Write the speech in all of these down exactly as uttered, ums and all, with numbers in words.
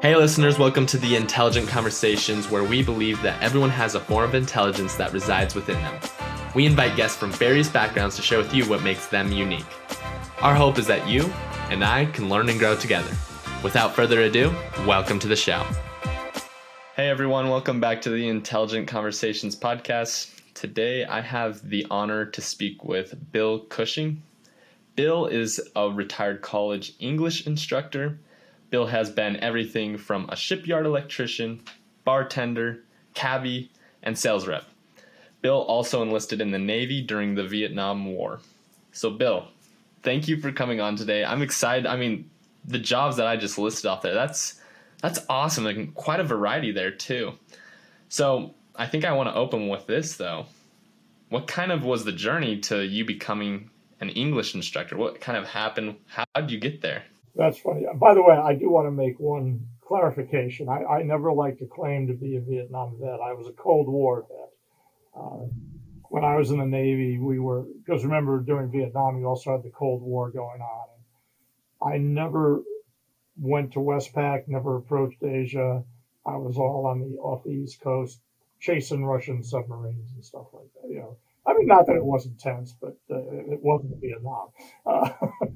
Hey listeners, welcome to the Intelligent Conversations, where we believe that everyone has a form of intelligence that resides within them. We invite guests from various backgrounds to share with you what makes them unique. Our hope is that you and I can learn and grow together. Without further ado, welcome to the show. Hey everyone, welcome back to the Intelligent Conversations podcast. Today I have the honor to speak with Bill Cushing. Bill is a retired college English instructor. Bill has been everything from a shipyard electrician, bartender, cabbie, and sales rep. Bill also enlisted in the Navy during the Vietnam War. So Bill, thank you for coming on today. I'm excited. I mean, the jobs that I just listed off there, that's that's awesome. And quite a variety there too. So I think I want to open with this though. What kind of was the journey to you becoming an English instructor? What kind of happened? How did you get there? That's funny. By the way, I do want to make one clarification. I, I never like to claim to be a Vietnam vet. I was a Cold War vet. Uh, when I was in the Navy, we were, because remember during Vietnam, you also had the Cold War going on. I never went to Westpac, never approached Asia. I was all on the, off the East Coast, chasing Russian submarines and stuff like that, you know. I mean, not that it wasn't tense, but uh, it wasn't Vietnam. Uh,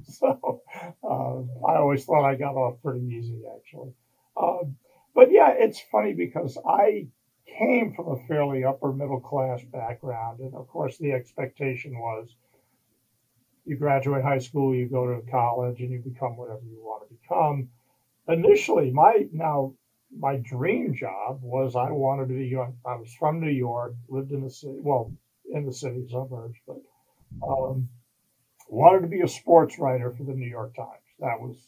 so uh, I always thought I got off pretty easy, actually. Uh, but yeah, it's funny because I came from a fairly upper middle class background. And of course, the expectation was you graduate high school, you go to college, and you become whatever you want to become. Initially, my now my dream job was I wanted to be, I was from New York, lived in the city, well, in the city suburbs, but um, wanted to be a sports writer for the New York Times. That was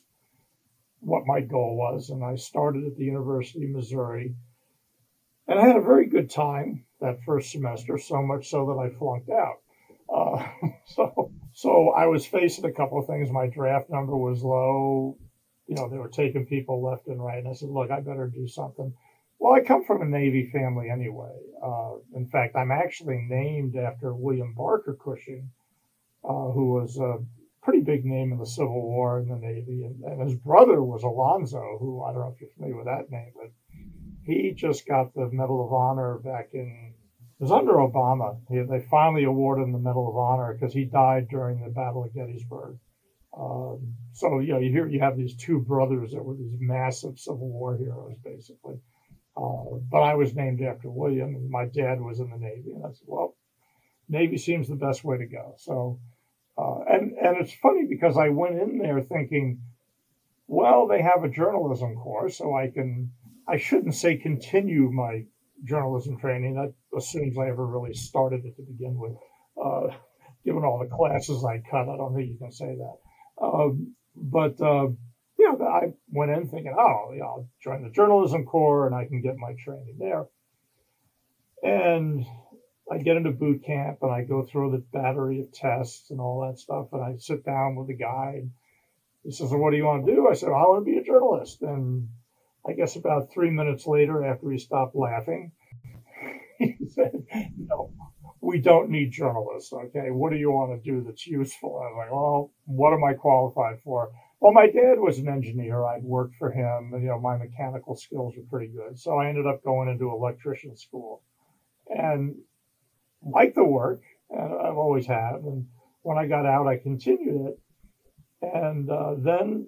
what my goal was. And I started at the University of Missouri. And I had a very good time that first semester, so much so that I flunked out. Uh, so so I was facing a couple of things. My draft number was low. You know, they were taking people left and right. And I said, look, I better do something. Well, I come from a Navy family anyway. Uh, in fact, I'm actually named after William Barker Cushing, uh, who was a pretty big name in the Civil War in the Navy. And, and his brother was Alonzo, who I don't know if you're familiar with that name, but he just got the Medal of Honor back in, it was under Obama. He, they finally awarded him the Medal of Honor because he died during the Battle of Gettysburg. Um, so, you know, you hear you have these two brothers that were these massive Civil War heroes, basically. Uh, but I was named after William, and my dad was in the Navy. And I said, well, Navy seems the best way to go. So, uh, and, and it's funny because I went in there thinking, well, they have a journalism course, so I can, I shouldn't say continue my journalism training. That assumes I ever really started it to begin with. Uh, given all the classes I cut, I don't think you can say that. Uh, but, uh, Yeah, I went in thinking, oh, you know, I'll join the journalism corps and I can get my training there. And I get into boot camp and I go through the battery of tests and all that stuff. And I sit down with the guy. And he says, well, what do you want to do? I said, well, I want to be a journalist. And I guess about three minutes later, after he stopped laughing, he said, no, we don't need journalists. Okay, what do you want to do that's useful? I was like, well, what am I qualified for? Well, my dad was an engineer. I'd worked for him. You know, my mechanical skills were pretty good. So I ended up going into electrician school and liked the work. And I've always have. And when I got out, I continued it. And uh, then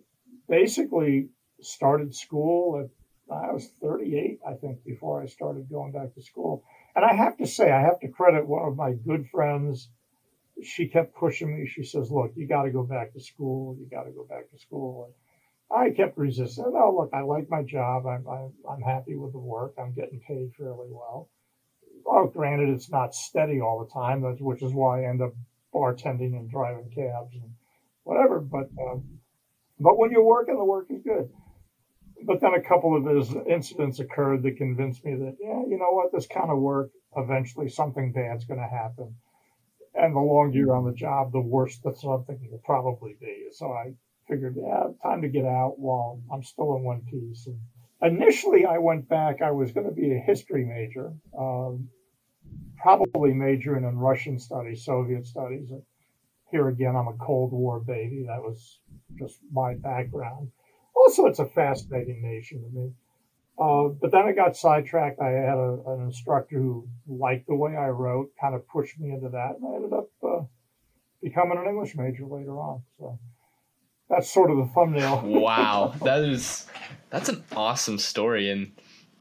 basically started school at, I was thirty-eight, I think, before I started going back to school. And I have to say, I have to credit one of my good friends. She kept pushing me. She says, look, you got to go back to school. You got to go back to school. And I kept resisting. Oh, look, I like my job. I'm, I'm, I'm happy with the work. I'm getting paid fairly well. Oh, granted, it's not steady all the time, which is why I end up bartending and driving cabs and whatever. But, um, but when you're working, the work is good. But then a couple of those incidents occurred that convinced me that, yeah, you know what, this kind of work, eventually something bad's going to happen. And the longer you're on the job, the worse that something will probably be. So I figured, yeah, time to get out while I'm still in one piece. And initially, I went back. I was going to be a history major, um, probably majoring in Russian studies, Soviet studies. And here again, I'm a Cold War baby. That was just my background. Also, it's a fascinating nation to me. Uh, but then I got sidetracked. I had a, an instructor who liked the way I wrote, kind of pushed me into that, and I ended up uh, becoming an English major later on. So that's sort of the thumbnail. Wow, that is that's an awesome story. And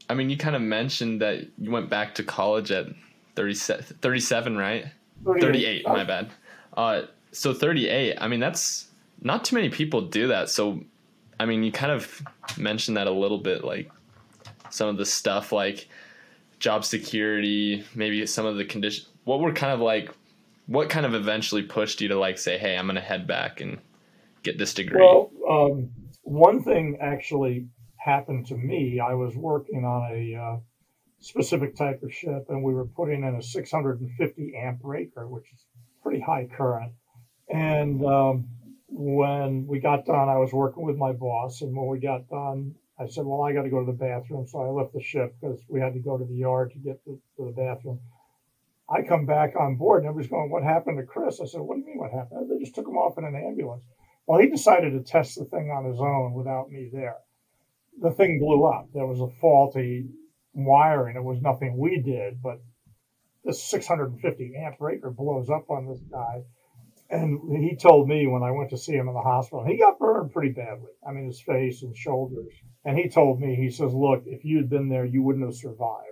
I mean, you kind of mentioned that you went back to college at thirty-seven, right? thirty-eight, thirty-eight my bad. Uh, so thirty-eight. I mean, that's not too many people do that. So, I mean, you kind of mentioned that a little bit, like some of the stuff like job security, maybe some of the conditions. What were kind of like, what kind of eventually pushed you to like say, hey, I'm going to head back and get this degree? Well, um, one thing actually happened to me. I was working on a uh, specific type of ship, and we were putting in a six hundred fifty amp breaker, which is pretty high current. And um, when we got done, I was working with my boss, and when we got done, I said, well, I got to go to the bathroom. So I left the ship because we had to go to the yard to get to, to the bathroom. I come back on board and everybody's going, what happened to Chris? I said, what do you mean what happened? They just took him off in an ambulance. Well, he decided to test the thing on his own without me there. The thing blew up. There was a faulty wiring. It was nothing we did, but this six hundred fifty amp breaker blows up on this guy. And he told me when I went to see him in the hospital, he got burned pretty badly. I mean, his face and shoulders. And he told me, he says, look, if you'd been there, you wouldn't have survived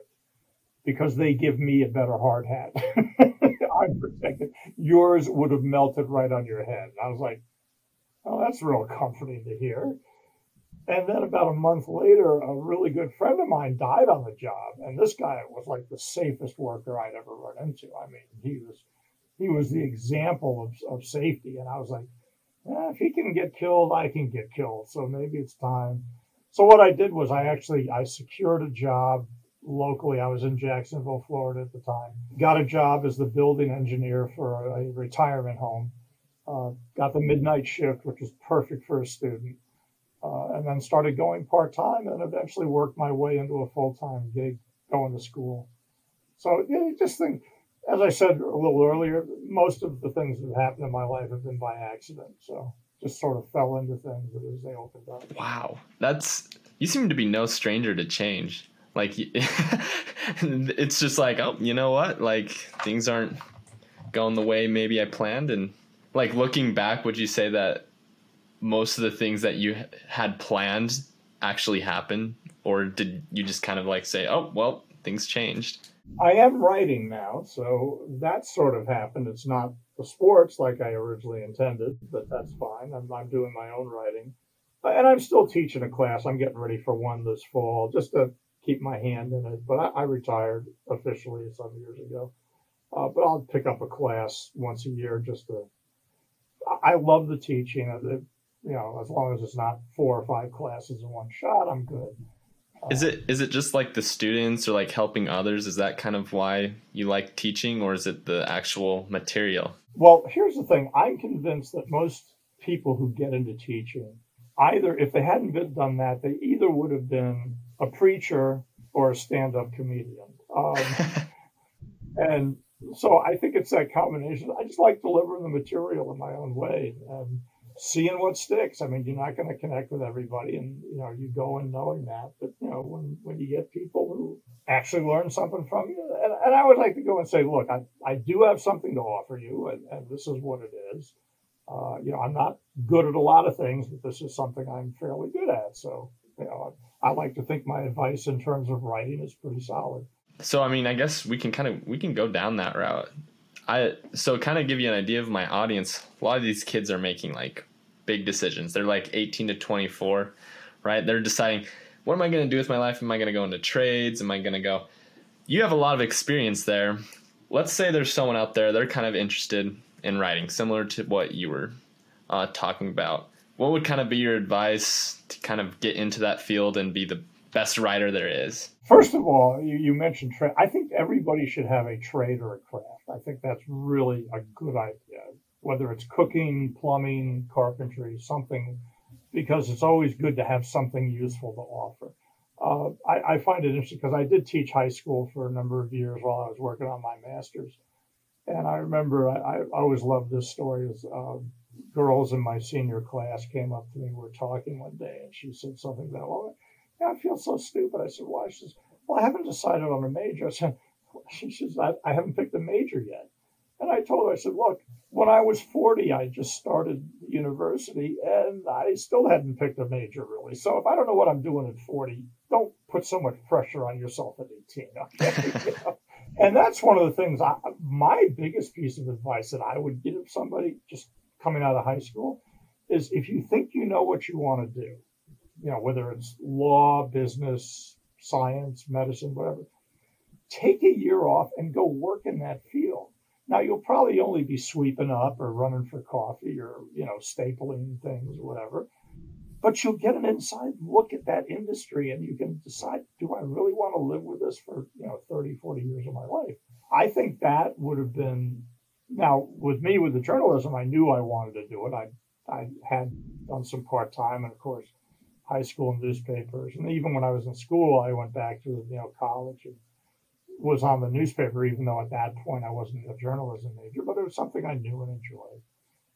because they give me a better hard hat. I'm protected. Yours would have melted right on your head. And I was like, oh, that's real comforting to hear. And then about a month later, a really good friend of mine died on the job. And this guy was like the safest worker I'd ever run into. I mean, he was He was the example of, of safety. And I was like, eh, if he can get killed, I can get killed. So maybe it's time. So what I did was I actually, I secured a job locally. I was in Jacksonville, Florida at the time. Got a job as the building engineer for a, a retirement home. Uh, got the midnight shift, which was perfect for a student. Uh, and then started going part-time and eventually worked my way into a full-time gig going to school. So yeah, just think. As I said a little earlier, most of the things that happened in my life have been by accident. So just sort of fell into things as they opened up. Wow. That's, you seem to be no stranger to change. Like, it's just like, oh, you know what? Like, things aren't going the way maybe I planned. And like, looking back, would you say that most of the things that you had planned actually happened? Or did you just kind of like say, oh, well, things changed? I am writing now, so that sort of happened. It's not the sports like I originally intended, but that's fine. I'm, I'm doing my own writing. And I'm still teaching a class. I'm getting ready for one this fall just to keep my hand in it. But I, I retired officially some years ago. Uh, but I'll pick up a class once a year just to... I, I love the teaching. It, you know, as long as it's not four or five classes in one shot, I'm good. Is it is it just like the students or like helping others? Is that kind of why you like teaching, or is it the actual material? Well, here's the thing. I'm convinced that most people who get into teaching, either if they hadn't been done that, they either would have been a preacher or a stand-up comedian. Um, and so I think it's that combination. I just like delivering the material in my own way and seeing what sticks. I mean, you're not going to connect with everybody, and you know, you go in knowing that. But you know, when, when you get people who actually learn something from you, and, and I would like to go and say, look, I, I do have something to offer you, and, and this is what it is. Uh, you know, I'm not good at a lot of things, but this is something I'm fairly good at. So, you know, I, I like to think my advice in terms of writing is pretty solid. So, I mean, I guess we can kind of we can go down that route. I so kind of give you an idea of my audience. A lot of these kids are making like big decisions. They're like eighteen to twenty-four, right? They're deciding, what am I going to do with my life? Am I going to go into trades? Am I going to go? You have a lot of experience there. Let's say there's someone out there. They're kind of interested in writing, similar to what you were uh, talking about. What would kind of be your advice to kind of get into that field and be the best writer there is? First of all, you, you mentioned trade. I think everybody should have a trade or a craft. I think that's really a good idea, whether it's cooking, plumbing, carpentry, something, because it's always good to have something useful to offer. Uh, I, I find it interesting because I did teach high school for a number of years while I was working on my master's. And I remember I, I always loved this story. Is, um, girls in my senior class came up to me. We were talking one day, and she said something that, well, yeah, I feel so stupid. I said, why? She says, well, I haven't decided on a major. I said, she says, I, I haven't picked a major yet. And I told her, I said, look, when I was forty, I just started university, and I still hadn't picked a major, really. So if I don't know what I'm doing at forty, don't put so much pressure on yourself at eighteen. Okay? You know? And that's one of the things, I, my biggest piece of advice that I would give somebody just coming out of high school is if you think you know what you want to do, you know, whether it's law, business, science, medicine, whatever, take a year off and go work in that field. Now, you'll probably only be sweeping up or running for coffee or, you know, stapling things, whatever. But you'll get an inside look at that industry and you can decide, do I really want to live with this for, you know, thirty, forty years of my life? I think that would have been, now, with me, with the journalism, I knew I wanted to do it. I I had done some part-time and, of course, high school newspapers. And even when I was in school, I went back to, you know, college and was on the newspaper, even though at that point I wasn't a journalism major, but it was something I knew and enjoyed.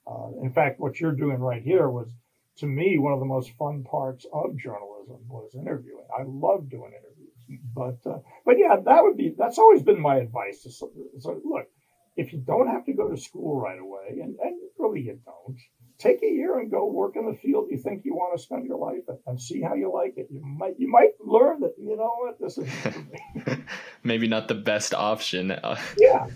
Uh, in fact, what you're doing right here was, to me, one of the most fun parts of journalism was interviewing. I love doing interviews, but uh, but yeah, that would be that's always been my advice. To so, so look, if you don't have to go to school right away, and, and really you don't, take a year and go work in the field you think you want to spend your life in and see how you like it. You might you might learn that, you know what, this is for me. Maybe not the best option. Yeah.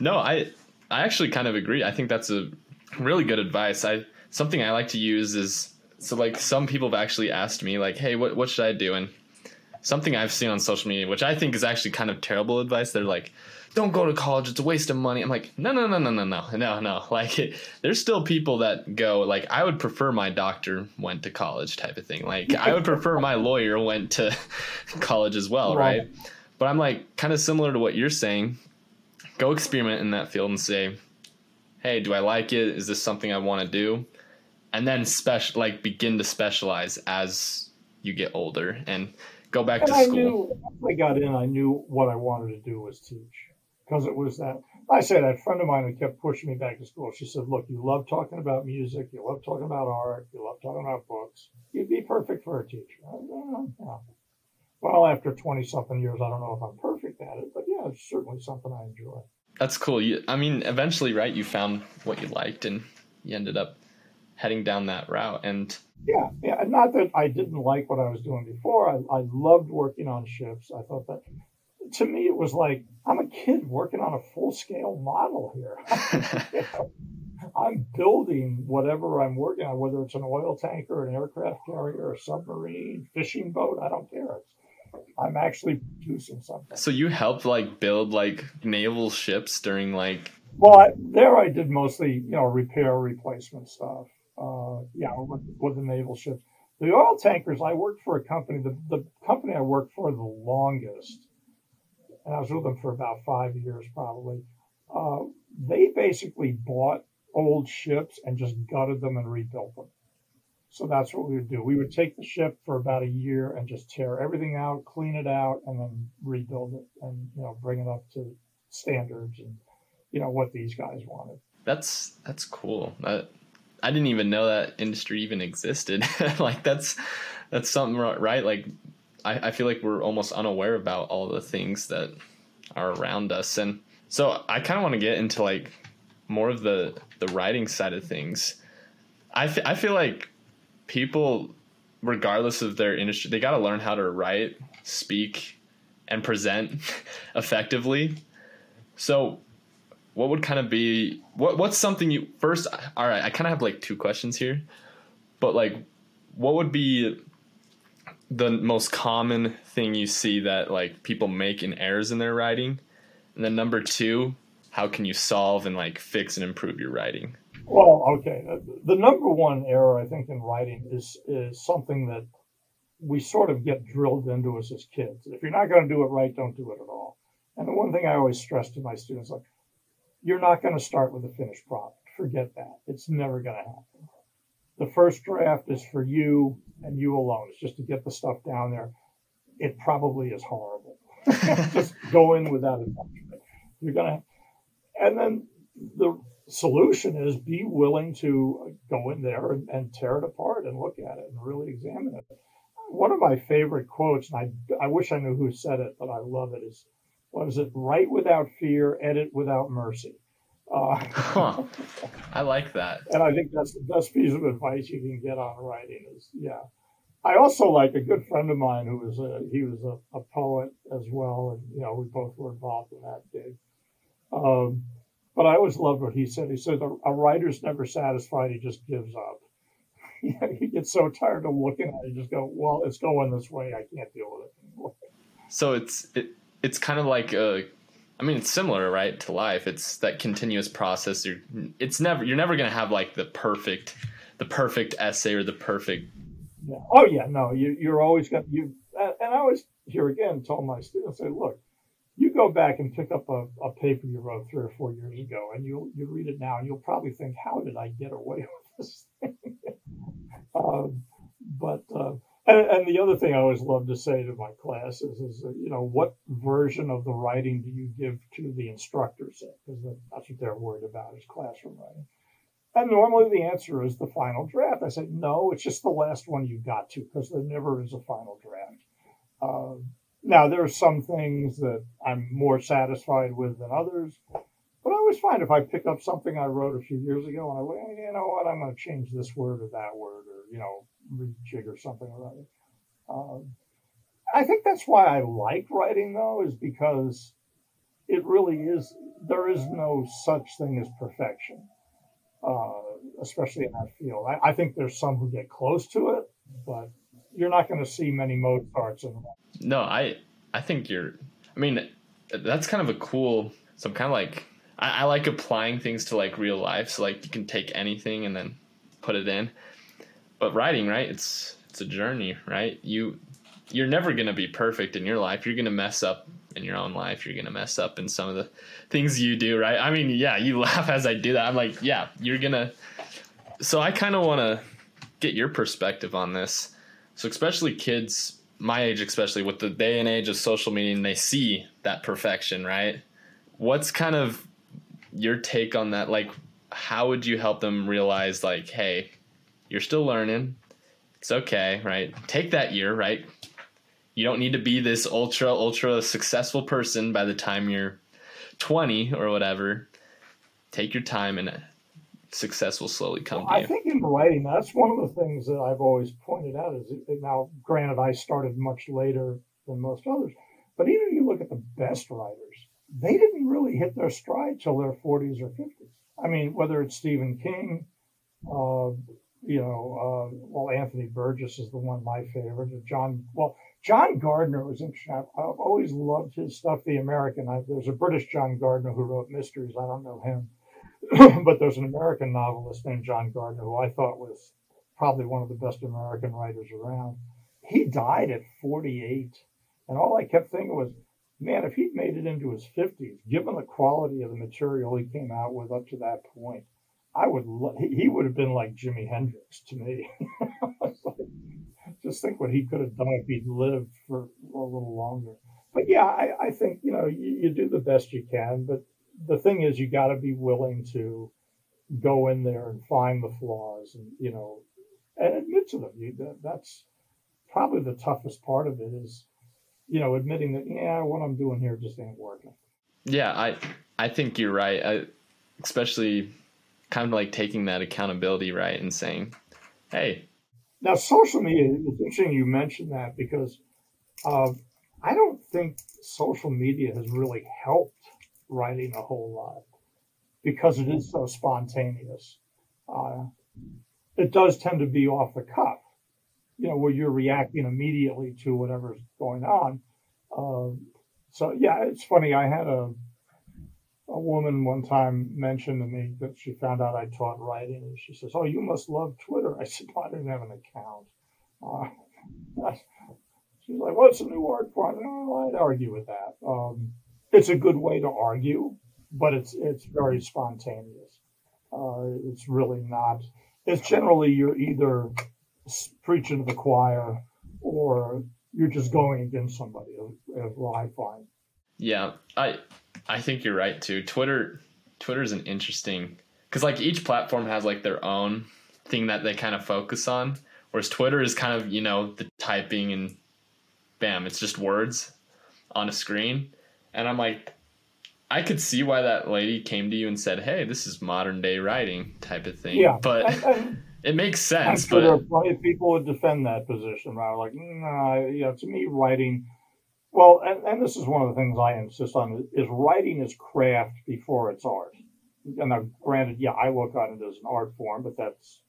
No, I I actually kind of agree. I think that's a really good advice. I something I like to use is, so like some people have actually asked me like, hey, what what should I do? And something I've seen on social media, which I think is actually kind of terrible advice. They're like, don't go to college. It's a waste of money. I'm like, no, no, no, no, no, no, no, no. Like it, there's still people that go like, I would prefer my doctor went to college type of thing. Like I would prefer my lawyer went to college as well. Right. right? But I'm like kind of similar to what you're saying, go experiment in that field and say, hey, do I like it? Is this something I want to do? And then special, like begin to specialize as you get older and go back and to I school. Knew, when I got in, I knew what I wanted to do was teach. Because it was that, I say that friend of mine who kept pushing me back to school, she said, look, you love talking about music, you love talking about art, you love talking about books. You'd be perfect for a teacher. I said, yeah. Well, after twenty-something years, I don't know if I'm perfect at it, but yeah, it's certainly something I enjoy. That's cool. You, I mean, eventually, right, you found what you liked and you ended up heading down that route. And yeah, yeah. And not that I didn't like what I was doing before. I, I loved working on ships. I thought that, to me, it was like, I'm a kid working on a full-scale model here. You know, I'm building whatever I'm working on, whether it's an oil tanker, an aircraft carrier, a submarine, fishing boat, I don't care. I'm actually producing something. So you helped, like, build, like, naval ships during, like... Well, I, there I did mostly, you know, repair, replacement stuff, uh, yeah, with, with the naval ships. The oil tankers, I worked for a company, the, the company I worked for the longest, and I was with them for about five years probably, uh, they basically bought old ships and just gutted them and rebuilt them. So that's what we would do. We would take the ship for about a year and just tear everything out, clean it out, and then rebuild it and, you know, bring it up to standards and, you know, what these guys wanted. That's that's cool. I, I didn't even know that industry even existed. Like that's that's something, right? Like I, I feel like we're almost unaware about all the things that are around us. And so I kind of want to get into like more of the, the writing side of things. I, f- I feel like people, regardless of their industry, they got to learn how to write, speak, and present effectively. So what would kind of be, what what's something you first, all right, I kind of have like two questions here, but like what would be the most common thing you see that like people make in errors in their writing? And then number two, how can you solve and like fix and improve your writing? Well, okay. The number one error I think in writing is, is something that we sort of get drilled into us as kids. If you're not going to do it right, don't do it at all. And the one thing I always stress to my students, like, you're not going to start with a finished product. Forget that. It's never going to happen. The first draft is for you and you alone. It's just to get the stuff down there. It probably is horrible. Just go in without a document. You're gonna, and then the solution is be willing to go in there and, and tear it apart and look at it and really examine it. One of my favorite quotes, and I, I wish I knew who said it, but I love it, is, what is it? Write without fear, edit without mercy. Uh, huh. I like that. And I think that's the best piece of advice you can get on writing is, yeah. I also like a good friend of mine who was a, he was a, a poet as well. And, you know, we both were involved in that gig. Um, but I always loved what he said. He said, a, a writer's never satisfied. He just gives up. He gets so tired of looking at it. You just go, well, it's going this way. I can't deal with it anymore. So it's, it, it's kind of like a, I mean, it's similar, right, to life. It's that continuous process. You're, it's never, you're never going to have like the perfect, the perfect essay or the perfect. Yeah. Oh yeah, no, you, you're always going to, you, and I always here again, tell my students, say, look, you go back and pick up a, a paper you wrote three or four years ago and you you read it now and you'll probably think, how did I get away with this thing? um, but, uh, And, and the other thing I always love to say to my classes is, is uh, you know, what version of the writing do you give to the instructors? Because that's what they're worried about is classroom writing. And normally the answer is the final draft. I say, no, it's just the last one you got to, because there never is a final draft. Uh, now, there are some things that I'm more satisfied with than others. But I always find if I pick up something I wrote a few years ago and I went, hey, you know what, I'm going to change this word or that word or, you know, rejig or something or other. Um, I think that's why I like writing, though, is because it really is, there is no such thing as perfection, uh, especially in that field. I, I think there's some who get close to it, but you're not going to see many Mozarts in that. No, I, I think you're, I mean, that's kind of a cool, so I'm kind of like, I, I like applying things to like real life. So like you can take anything and then put it in. But writing, right? It's it's a journey, right? You you're never gonna be perfect in your life. You're gonna mess up in your own life. You're gonna mess up in some of the things you do, right? I mean, yeah, you laugh as I do that. I'm like, yeah, you're gonna. So I kind of want to get your perspective on this. So especially kids my age, especially with the day and age of social media, and they see that perfection, right? What's kind of your take on that? Like, how would you help them realize, like, hey, you're still learning. It's okay, right? Take that year, right? You don't need to be this ultra, ultra successful person by the time you're twenty or whatever. Take your time and success will slowly come well, to you. I think in writing, that's one of the things that I've always pointed out is, now, granted, I started much later than most others, but even if you look at the best writers, they didn't really hit their stride till their forties or fifties. I mean, whether it's Stephen King, uh, You know, uh, well, Anthony Burgess is the one my favorite. John, well, John Gardner was interesting. I've always loved his stuff. The American, I, there's a British John Gardner who wrote mysteries. I don't know him, but there's an American novelist named John Gardner who I thought was probably one of the best American writers around. He died at forty-eight, and all I kept thinking was, man, if he'd made it into his fifties, given the quality of the material he came out with up to that point, I would, he would have been like Jimi Hendrix to me. Like, just think what he could have done if he'd lived for a little longer. But yeah, I, I think, you know, you, you do the best you can, but the thing is you got to be willing to go in there and find the flaws and, you know, and admit to them. You, that, that's probably the toughest part of it is, you know, admitting that, yeah, what I'm doing here just ain't working. Yeah, I, I think you're right. I, especially... kind of like taking that accountability, right, and saying, hey. Now, social media, it's interesting you mentioned that because uh, I don't think social media has really helped writing a whole lot because it is so spontaneous. Uh, it does tend to be off the cuff, you know, where you're reacting immediately to whatever's going on. Uh, so, yeah, it's funny. I had a A woman one time mentioned to me that she found out I taught writing, and she says, "Oh, you must love Twitter." I said, "Well, I didn't have an account." Uh, she's like, "What's a new art form?" Oh, I'd argue with that. Um, it's a good way to argue, but it's it's very spontaneous. Uh, it's really not. It's generally you're either preaching to the choir or you're just going against somebody. Is what I find. Yeah, I. I think you're right too. Twitter, Twitter is an interesting because like each platform has like their own thing that they kind of focus on, whereas Twitter is kind of, you know, the typing and bam, it's just words on a screen. And I'm like, I could see why that lady came to you and said, hey, this is modern day writing type of thing. Yeah, but I, I, it makes sense. I'm sure but there are plenty of people would defend that position. Right? Like, nah, you know, to me, writing. Well, and, and this is one of the things I insist on is writing is craft before it's art. And now, granted, yeah, I look at it as an art form, but that's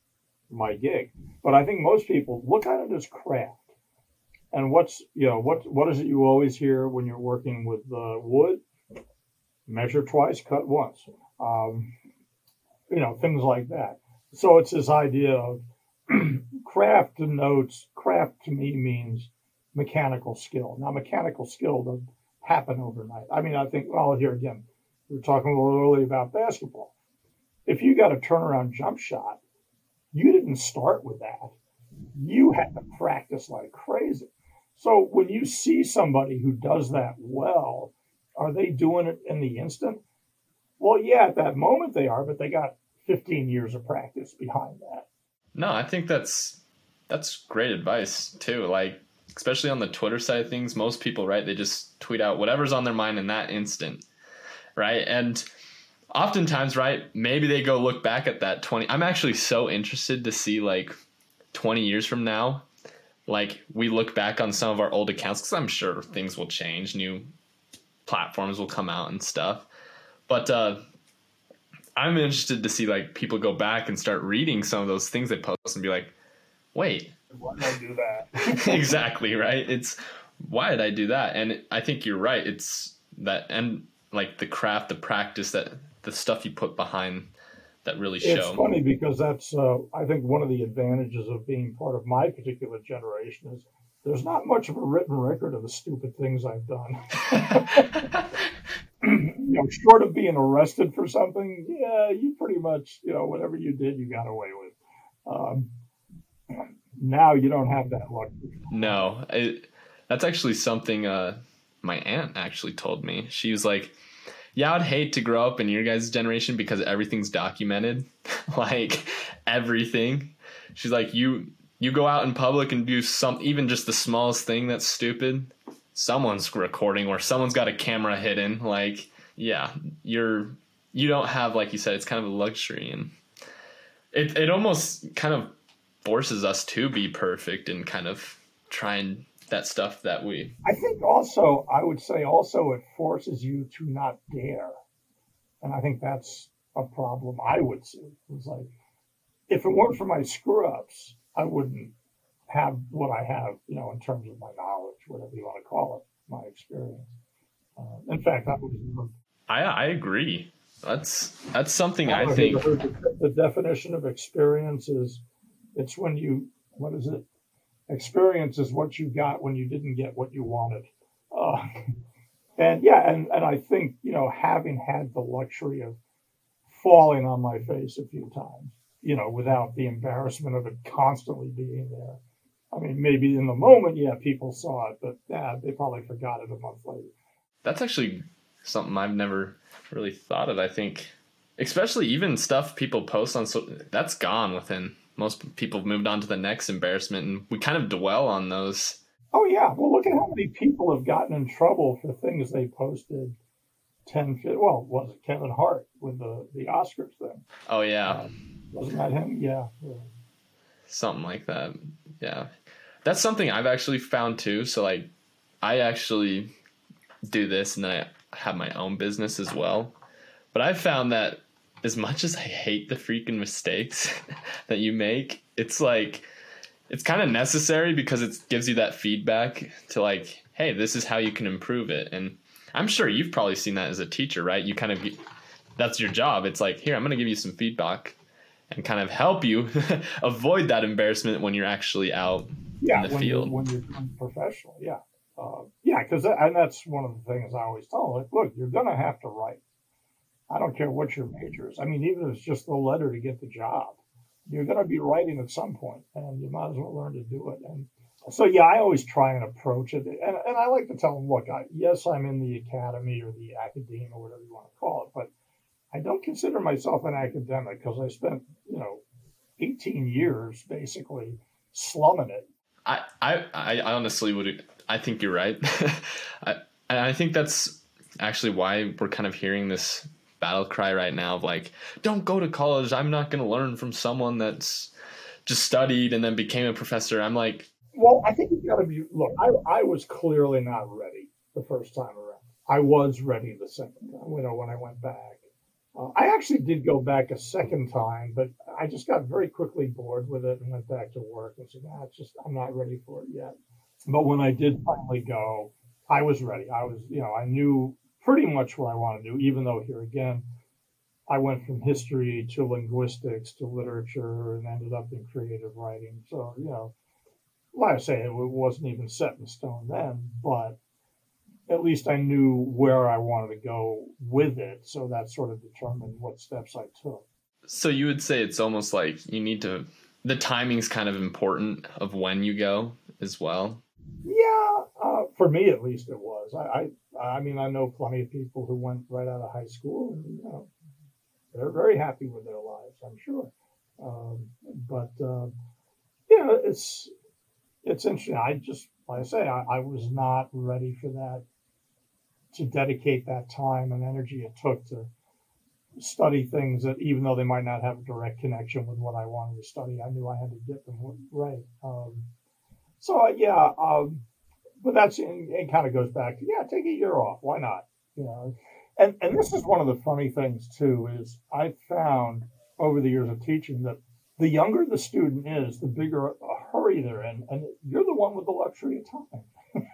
my gig. But I think most people look at it as craft. And what's, you know, what what is it you always hear when you're working with uh, wood? Measure twice, cut once. Um, you know, things like that. So it's this idea of craft denotes, craft to me means mechanical skill. Now, mechanical skill doesn't happen overnight. I mean, I think, well, here again, we were talking a little earlier about basketball. If you got a turnaround jump shot, you didn't start with that. You had to practice like crazy. So when you see somebody who does that well, are they doing it in the instant? Well, yeah, at that moment they are, but they got fifteen years of practice behind that. No, I think that's that's great advice too. Like, especially on the Twitter side of things, most people, right, they just tweet out whatever's on their mind in that instant, right? And oftentimes, right, maybe they go look back at that twenty. I'm actually so interested to see like twenty years from now, like we look back on some of our old accounts, because I'm sure things will change, new platforms will come out and stuff. But uh, I'm interested to see like people go back and start reading some of those things they post and be like, wait, why did I do that? Exactly, right? It's why did I do that? And I think you're right. It's that, and like the craft, the practice, that the stuff you put behind that really show. It's funny because that's, uh, I think, one of the advantages of being part of my particular generation is there's not much of a written record of the stupid things I've done. You know, short of being arrested for something, yeah, you pretty much, you know, whatever you did, you got away with. Um, now you don't have that luck. No, it, that's actually something uh, my aunt actually told me. She was like, yeah, I'd hate to grow up in your guys' generation because everything's documented, like everything. She's like, you you go out in public and do some, even just the smallest thing that's stupid, someone's recording or someone's got a camera hidden. Like, yeah, you're you don't have, like you said, it's kind of a luxury, and it it almost kind of forces us to be perfect and kind of try and that stuff that we. I think also, I would say also it forces you to not dare. And I think that's a problem I would see. It's like, if it weren't for my screw ups, I wouldn't have what I have, you know, in terms of my knowledge, whatever you want to call it, my experience. Uh, in fact, I would. I, I agree. That's, that's something I, I think. The, the definition of experience is it's when you, what is it? Experience is what you got when you didn't get what you wanted. Uh, and yeah, and, and I think, you know, having had the luxury of falling on my face a few times, you know, without the embarrassment of it constantly being there. I mean, maybe in the moment, yeah, people saw it, but yeah, they probably forgot it a month later. That's actually something I've never really thought of, I think. Especially even stuff people post on social, that's gone within. Most people have moved on to the next embarrassment, and we kind of dwell on those. Oh, yeah. Well, look at how many people have gotten in trouble for things they posted ten, fifteen, well, was it Kevin Hart with the, the Oscars thing? Oh, yeah. Uh, wasn't that him? Yeah. yeah. Something like that. Yeah. That's something I've actually found, too. So, like, I actually do this, and I have my own business as well. But I've found that as much as I hate the freaking mistakes that you make, it's like, it's kind of necessary because it gives you that feedback to like, hey, this is how you can improve it. And I'm sure you've probably seen that as a teacher, right? You kind of, that's your job. It's like, here, I'm going to give you some feedback and kind of help you avoid that embarrassment when you're actually out yeah, in the when field. You're, when you're professional. Yeah. Uh, yeah. Cause that, and that's one of the things I always tell them, like, look, you're going to have to write. I don't care what your major is. I mean, even if it's just the letter to get the job, you're going to be writing at some point, and you might as well learn to do it. And so, yeah, I always try and approach it. And, and I like to tell them, look, I, yes, I'm in the academy or the academe or whatever you want to call it, but I don't consider myself an academic because I spent, you know, eighteen years basically slumming it. I, I, I honestly would, I think you're right. I, I think that's actually why we're kind of hearing this battle cry right now of like, don't go to college. I'm not going to learn from someone that's just studied and then became a professor. I'm like, well, I think you got to be, look, I, I was clearly not ready the first time around. I was ready the second time, you know, when I went back. Uh, I actually did go back a second time, but I just got very quickly bored with it and went back to work and said, nah, it's just, I'm not ready for it yet. But when I did finally go, I was ready. I was, you know, I knew pretty much what I wanted to do, even though here again, I went from history to linguistics to literature and ended up in creative writing. So, you know, like I say, it wasn't even set in stone then, but at least I knew where I wanted to go with it. So that sort of determined what steps I took. So you would say it's almost like you need to, the timing's kind of important of when you go as well. Yeah. Uh, for me, at least it was. I, I, I mean, I know plenty of people who went right out of high school and, you know, they're very happy with their lives, I'm sure. Um, but, uh, you know, it's, it's interesting. I just, like I say, I, I was not ready for that, to dedicate that time and energy it took to study things that, even though they might not have a direct connection with what I wanted to study, I knew I had to get them right. Um, so, yeah, um, but that's, it kind of goes back to, yeah, take a year off. Why not? You know, and, and this is one of the funny things, too, is I found over the years of teaching that the younger the student is, the bigger a hurry they're in, and you're the one with the luxury of time.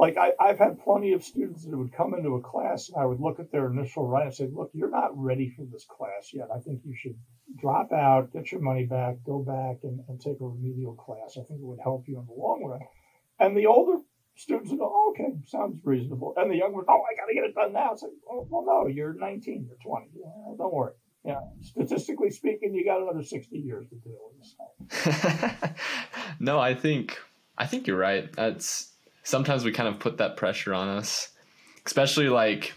Like, I, I've had plenty of students that would come into a class, and I would look at their initial write and say, look, you're not ready for this class yet. I think you should drop out, get your money back, go back, and, and take a remedial class. I think it would help you in the long run. And the older students would go, oh, okay, sounds reasonable. And the young ones, oh, I got to get it done now. It's like, oh, well, no, you're nineteen, you're twenty. Yeah, don't worry. Yeah, statistically speaking, you got another sixty years to deal with this. No, I think, I think you're right. That's... Sometimes we kind of put that pressure on us, especially like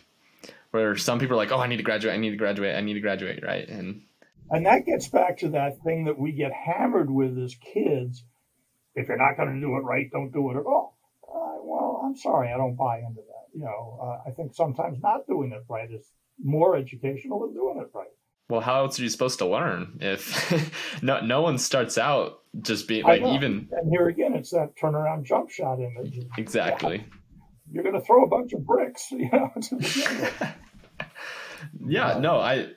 where some people are like, oh, I need to graduate. I need to graduate. I need to graduate. Right. And and that gets back to that thing that we get hammered with as kids. If you're not going to do it right, don't do it at all. Uh, well, I'm sorry. I don't buy into that. You know, uh, I think sometimes not doing it right is more educational than doing it right. Well, how else are you supposed to learn if no no one starts out just being like even? And here again, it's that turnaround jump shot image. Exactly. Yeah, you're going to throw a bunch of bricks, you know. To the yeah, um, no, I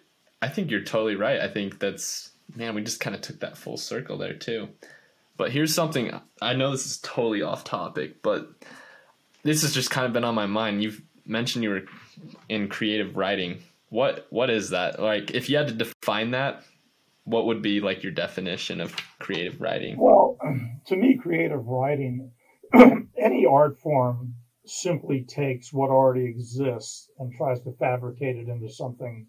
I think you're totally right. I think that's, man, we just kind of took that full circle there too. But here's something, I know this is totally off topic, but this has just kind of been on my mind. You've mentioned you were in creative writing. What what is that? Like, if you had to define that, what would be like your definition of creative writing? Well, to me, creative writing, any art form simply takes what already exists and tries to fabricate it into something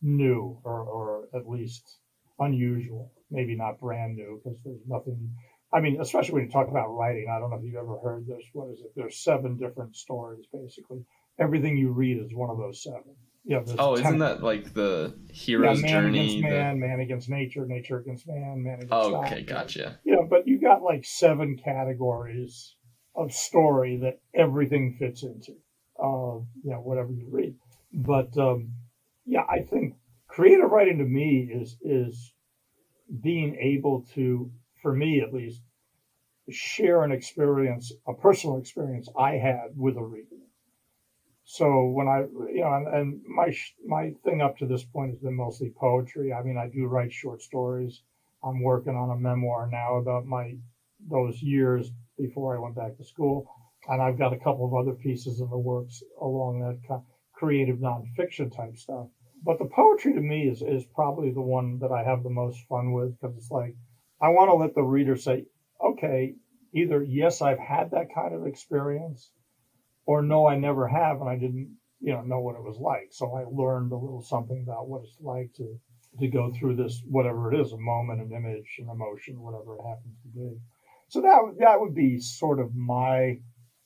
new or, or at least unusual, maybe not brand new, because there's nothing. I mean, especially when you talk about writing, I don't know if you've ever heard this. What is it? There's seven different stories, basically. Everything you read is one of those seven. Yeah, oh, isn't that like the hero's yeah, man journey? Against man, the... man against nature, nature against man, man against oh, okay, God. Gotcha. Yeah, you know, but you got like seven categories of story that everything fits into, uh, you know, whatever you read. But um, yeah, I think creative writing to me is is being able to, for me at least, share an experience, a personal experience I had with a reader. So when I, you know, and, and my my thing up to this point has been mostly poetry. I mean, I do write short stories. I'm working on a memoir now about my those years before I went back to school, and I've got a couple of other pieces in the works along that kind of creative nonfiction type stuff. But the poetry to me is is probably the one that I have the most fun with, because it's like I want to let the reader say, okay, either yes, I've had that kind of experience, or no, I never have, and I didn't, you know, know what it was like. So I learned a little something about what it's like to, to go through this, whatever it is, a moment, an image, an emotion, whatever it happens to be. So that that would be sort of my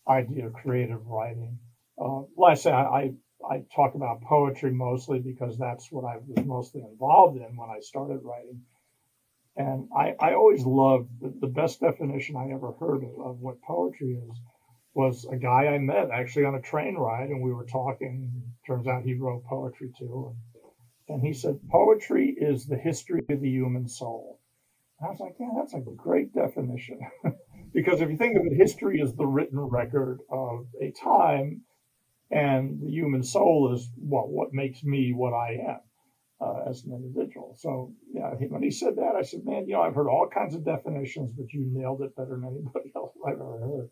idea of creative writing. Uh, like I say, I, I talk about poetry mostly because that's what I was mostly involved in when I started writing. And I, I always loved the, the best definition I ever heard of, of what poetry is was a guy I met actually on a train ride, and we were talking. Turns out he wrote poetry too. And, and he said, poetry is the history of the human soul. And I was like, yeah, that's a great definition. Because if you think of it, history is the written record of a time, and the human soul is what what makes me what I am uh, as an individual. So yeah, when he said that, I said, man, you know, I've heard all kinds of definitions, but you nailed it better than anybody else I've ever heard.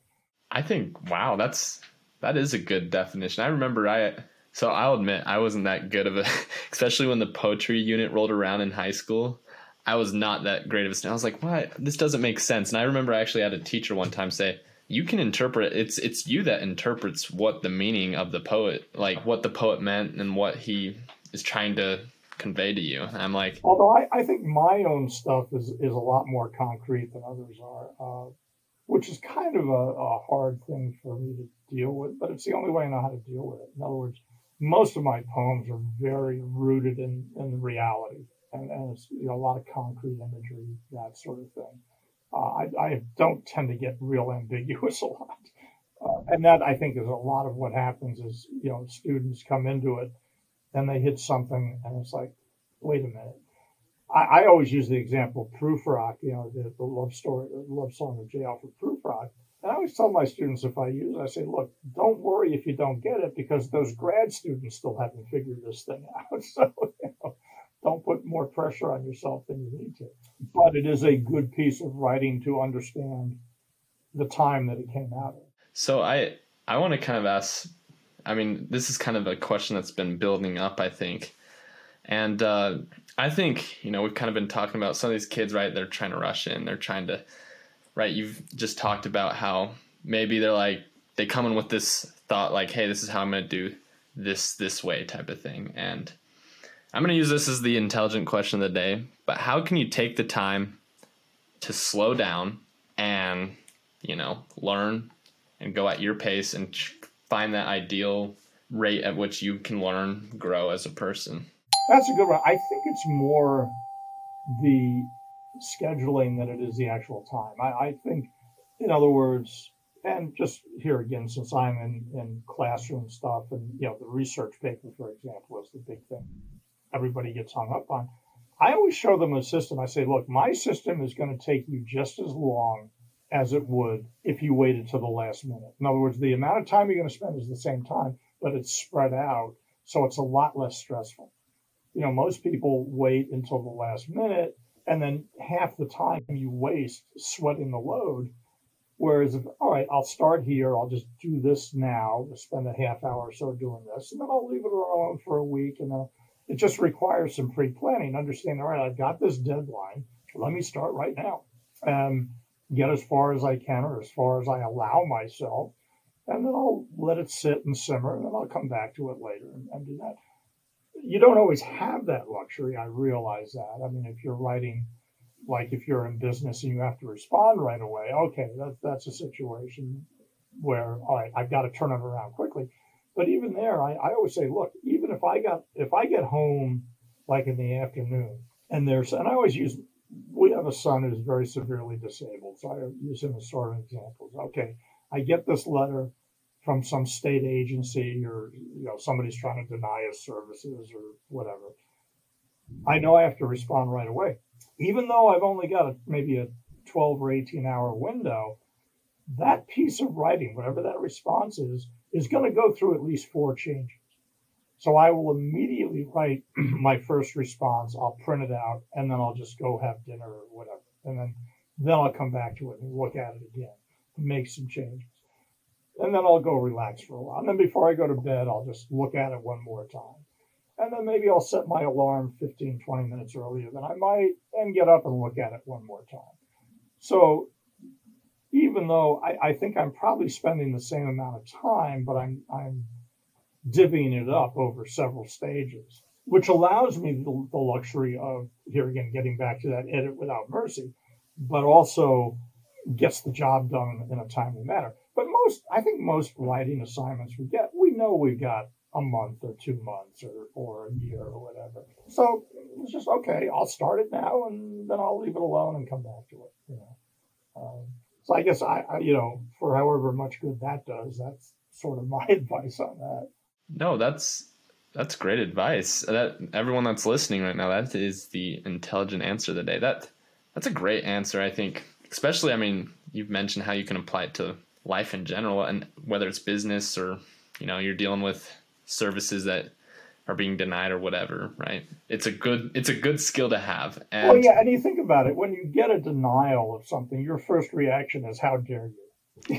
I think, wow, that's, that is a good definition. I remember I, so I'll admit I wasn't that good of a, especially when the poetry unit rolled around in high school, I was not that great of a student. I was like, what? This doesn't make sense. And I remember I actually had a teacher one time say, you can interpret, it's, it's you that interprets what the meaning of the poet, like what the poet meant and what he is trying to convey to you. And I'm like, although I, I think my own stuff is, is a lot more concrete than others are, uh, which is kind of a, a hard thing for me to deal with, but it's the only way I know how to deal with it. In other words, most of my poems are very rooted in, in reality. And, and it's, you know, a lot of concrete imagery, that sort of thing. Uh, I, I don't tend to get real ambiguous a lot. Uh, and that, I think, is a lot of what happens is, you know, students come into it and they hit something and it's like, wait a minute. I, I always use the example of Prufrock, you know, the, the love story, the love song of J. Alfred Prufrock. And I always tell my students, if I use it, I say, look, don't worry if you don't get it, because those grad students still haven't figured this thing out. So, you know, don't put more pressure on yourself than you need to. But it is a good piece of writing to understand the time that it came out of. So I, I want to kind of ask, I mean, this is kind of a question that's been building up, I think. And uh, I think, you know, we've kind of been talking about some of these kids, right? They're trying to rush in. They're trying to, right? You've just talked about how maybe they're like, they come in with this thought like, hey, this is how I'm going to do this, this way type of thing. And I'm going to use this as the intelligent question of the day, but how can you take the time to slow down and, you know, learn and go at your pace and find that ideal rate at which you can learn, grow as a person? That's a good one. I think it's more the scheduling than it is the actual time. I, I think, in other words, and just here again, since I'm in, in classroom stuff and, you know, the research paper, for example, is the big thing everybody gets hung up on. I always show them a system. I say, look, my system is going to take you just as long as it would if you waited till the last minute. In other words, the amount of time you're going to spend is the same time, but it's spread out, so it's a lot less stressful. You know, most people wait until the last minute, and then half the time you waste sweating the load. Whereas, if, all right, I'll start here. I'll just do this now, spend a half hour or so doing this, and then I'll leave it alone for a week, and then it just requires some pre-planning, understanding, all right, I've got this deadline. Let me start right now and get as far as I can or as far as I allow myself. And then I'll let it sit and simmer, and then I'll come back to it later and, and do that. You don't always have that luxury. I realize that. I mean, if you're writing, like if you're in business and you have to respond right away, okay, that, that's a situation where, all right, I've got to turn it around quickly. But even there, I, I always say, look, even if I got if I get home like in the afternoon, and there's and I always use we have a son who's very severely disabled, so I use him as sort of examples. Okay, I get this letter from some state agency, or you know somebody's trying to deny his services or whatever. I know I have to respond right away, even though I've only got a, maybe a twelve or eighteen hour window. That piece of writing, whatever that response is, is going to go through at least four changes. So I will immediately write my first response. I'll print it out, and then I'll just go have dinner or whatever. And then, then I'll come back to it and look at it again and make some changes. And then I'll go relax for a while. And then before I go to bed, I'll just look at it one more time. And then maybe I'll set my alarm fifteen, twenty minutes earlier than I might and get up and look at it one more time. So even though I, I think I'm probably spending the same amount of time, but I'm I'm divvying it up over several stages, which allows me the, the luxury of, here again, getting back to that edit without mercy, but also gets the job done in a timely manner. But most, I think most writing assignments we get, we know we've got a month or two months or, or a year or whatever. So it was just, okay, I'll start it now and then I'll leave it alone and come back to it, you know. Um, so I guess I, I, you know, for however much good that does, that's sort of my advice on that. No, that's, that's great advice. That everyone that's listening right now, that is the intelligent answer of the day. That, that's a great answer, I think. Especially, I mean, you've mentioned how you can apply it to life in general, and whether it's business or, you know, you're dealing with services that are being denied or whatever, right? It's a good, it's a good skill to have. And well, yeah, and you think about it, when you get a denial of something, your first reaction is, how dare you?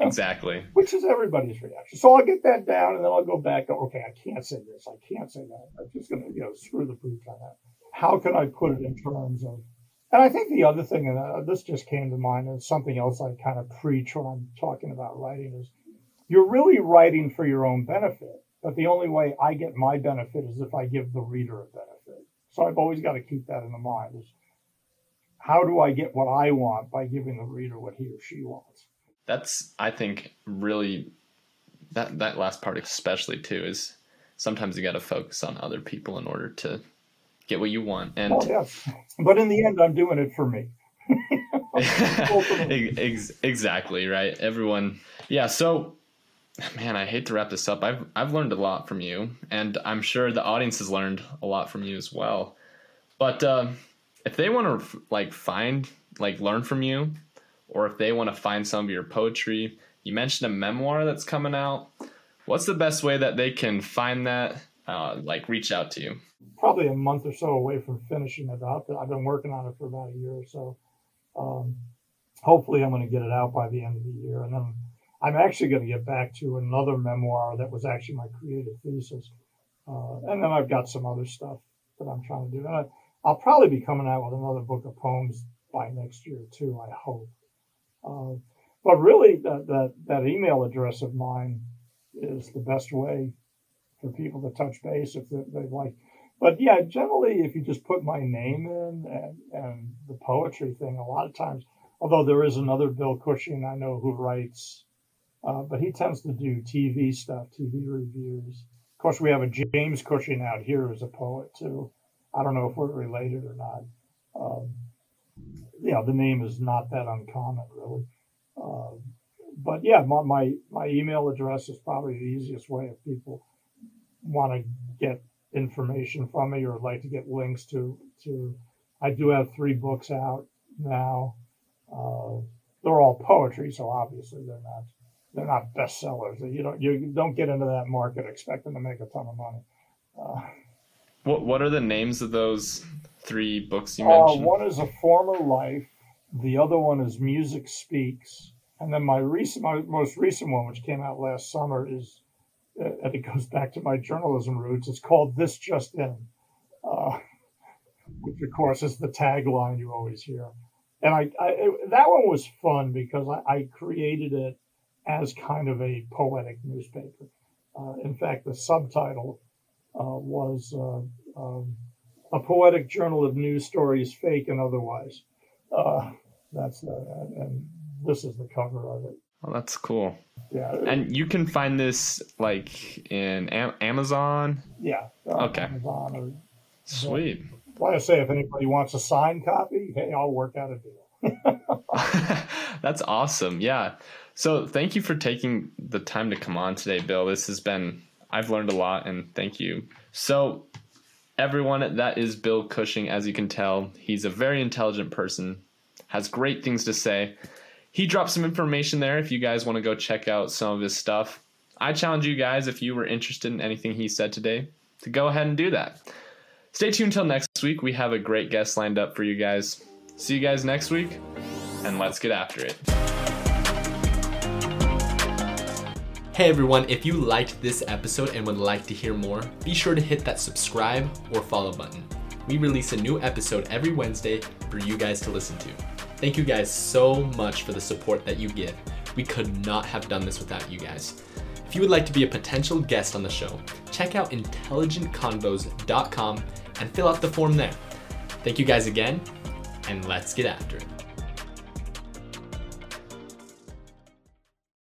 Exactly. Which is everybody's reaction. So I'll get that down and then I'll go back, go, okay, I can't say this, I can't say that. I'm just going to, you know, screw the proof on that. How can I put it in terms of, and I think the other thing, and uh, this just came to mind, and something else I kind of preach when I'm talking about writing is, you're really writing for your own benefit. But the only way I get my benefit is if I give the reader a benefit. So I've always got to keep that in the mind. Is how do I get what I want by giving the reader what he or she wants? That's, I think, really, that, that last part especially, too, is sometimes you got to focus on other people in order to get what you want. And oh, yes. But in the end, I'm doing it for me. Exactly, right? Everyone. Yeah, so... Man, I hate to wrap this up. I've I've learned a lot from you, and I'm sure the audience has learned a lot from you as well. But uh, if they want to like find, like learn from you, or if they want to find some of your poetry, you mentioned a memoir that's coming out. What's the best way that they can find that, uh, like reach out to you? Probably a month or so away from finishing it up. I've been working on it for about a year or so. Um, hopefully I'm going to get it out by the end of the year, and then I'm actually going to get back to another memoir that was actually my creative thesis. Uh, and then I've got some other stuff that I'm trying to do. And I, I'll probably be coming out with another book of poems by next year, too, I hope. Uh, but really, that, that, that email address of mine is the best way for people to touch base if they, they'd like. But, yeah, generally, if you just put my name in and, and the poetry thing, a lot of times, although there is another Bill Cushing I know who writes... Uh, but he tends to do T V stuff, T V reviews. Of course, we have a James Cushing out here who's a poet, too. I don't know if we're related or not. Um, yeah, the name is not that uncommon, really. Uh, but, yeah, my, my, my email address is probably the easiest way if people want to get information from me or like to get links to, to I do have three books out now. Uh, they're all poetry, so obviously they're not. They're not bestsellers. You don't you don't get into that market expecting to make a ton of money. Uh, what What are the names of those three books you mentioned? Uh, one is A Former Life. The other one is Music Speaks. And then my recent, my most recent one, which came out last summer, is uh, and it goes back to my journalism roots. It's called This Just In, uh, which of course is the tagline you always hear. And I, I it, that one was fun because I, I created it as kind of a poetic newspaper. Uh, in fact, the subtitle uh, was uh, um, A Poetic Journal of News Stories, Fake and Otherwise. Uh, that's the, and this is the cover of it. Well, that's cool. Yeah. And you can find this like in Am- Amazon? Yeah. Uh, okay. Amazon or, sweet. Well, I say if anybody wants a signed copy, hey, I'll work out a deal. That's awesome. Yeah. So thank you for taking the time to come on today, Bill. This has been, I've learned a lot, and thank you. So everyone, that is Bill Cushing. As you can tell, he's a very intelligent person, has great things to say. He dropped some information there if you guys want to go check out some of his stuff. I challenge you guys, if you were interested in anything he said today, to go ahead and do that. Stay tuned till next week. We have a great guest lined up for you guys. See you guys next week, and let's get after it. Hey everyone, if you liked this episode and would like to hear more, be sure to hit that subscribe or follow button. We release a new episode every Wednesday for you guys to listen to. Thank you guys so much for the support that you give. We could not have done this without you guys. If you would like to be a potential guest on the show, check out intelligent convos dot com and fill out the form there. Thank you guys again, and let's get after it.